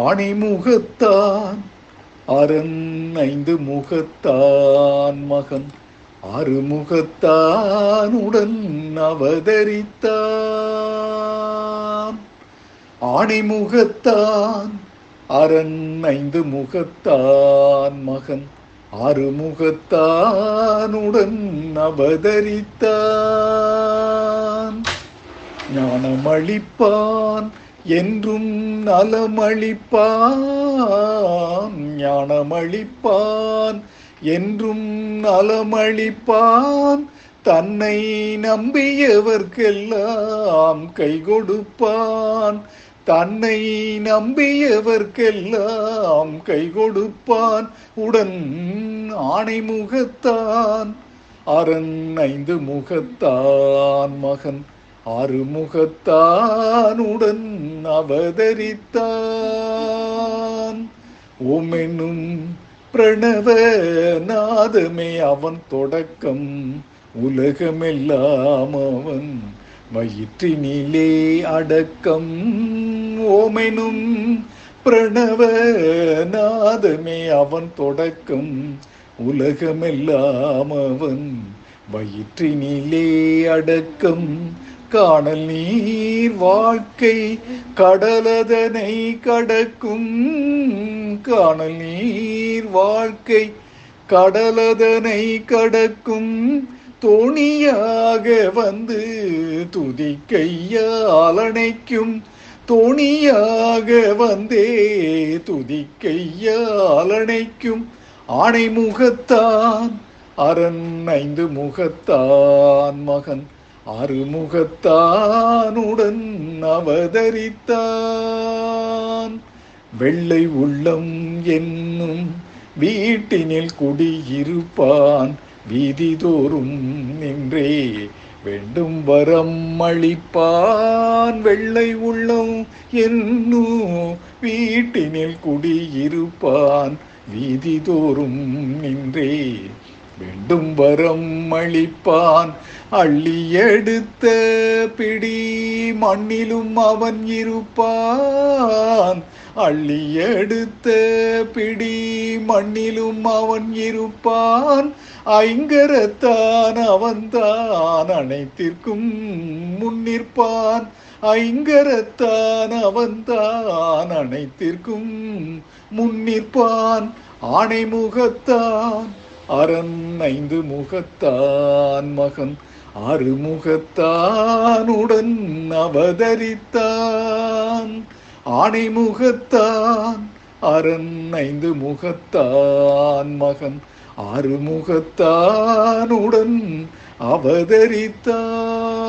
ஆனை முகத்தான் அரண் ஐந்து முகத்தான் மகன் ஆறு முகத்தானுடன் அவதரித்தான். ஆனை முகத்தான் அரண் ஐந்து முகத்தான் மகன் ஆறு முகத்தானுடன் அவதரித்தான். ஞானமளிப்பான் என்றும் நலமளிப்பான், ஞானமளிப்பான் என்றும் நலமளிப்பான், தன்னை நம்பியவர்க்கெல்லாம் கை கொடுப்பான், தன்னை நம்பியவர்க்கெல்லாம் கை கொடுப்பான். உடன் ஆனை முகத்தான் அரண் ஐந்து முகத்தான் மகன் ஆறு முகத்தானுடன் அவதரித்தான். ஓமெனும் பிரணவ நாதமே அவன் தொடக்கம், உலகமெல்லாம் அவன் வயிற்றினிலே அடக்கம். ஓமெனும் பிரணவ நாதமே அவன் தொடக்கம், உலகமெல்லாம் அவன் வயிற்றினிலே அடக்கம். காணல் நீர் வாழ்க்கை கடலதனை கடக்கும், காணல் நீர் வாழ்க்கை கடலதனை கடக்கும், தோணியாக வந்து துதிக்கையாலணைக்கும், தோணியாக வந்தே துதிக்கையாலணைக்கும். ஆனை முகத்தான் அரண் ஐந்து முகத்தான் மகன் ஆறு முகத்தானுடன் அவதரித்தான். வெள்ளை உள்ளம் என்னும் வீட்டினில் குடியிருப்பான், வீதிதோறும் நின்றே வேண்டும் வரம் அளிப்பான். வெள்ளை உள்ளம் என்னும் வீட்டினில் குடியிருப்பான், வீதிதோறும் நின்றே வேண்டும் வரம் அளிப்பான். அள்ளி எடுத்த பிடி மண்ணிலும் அவன் இருப்பான், அள்ளி எடுத்த பிடி மண்ணிலும் அவன் இருப்பான். ஐங்கரத்தான் அவன்தான் அனைத்திற்கும் முன்னிற்பான், ஐங்கரத்தான் அவன்தான் அனைத்திற்கும் முன்னிற்பான். ஆனை முகத்தான் அரண் ஐந்து முகத்தான் மகன் ஆறு முகத்தானுடன் அவதரித்தான். ஆனை முகத்தான் அரண் ஐந்து முகத்தான் மகன் ஆறு முகத்தானுடன் அவதரித்தான்.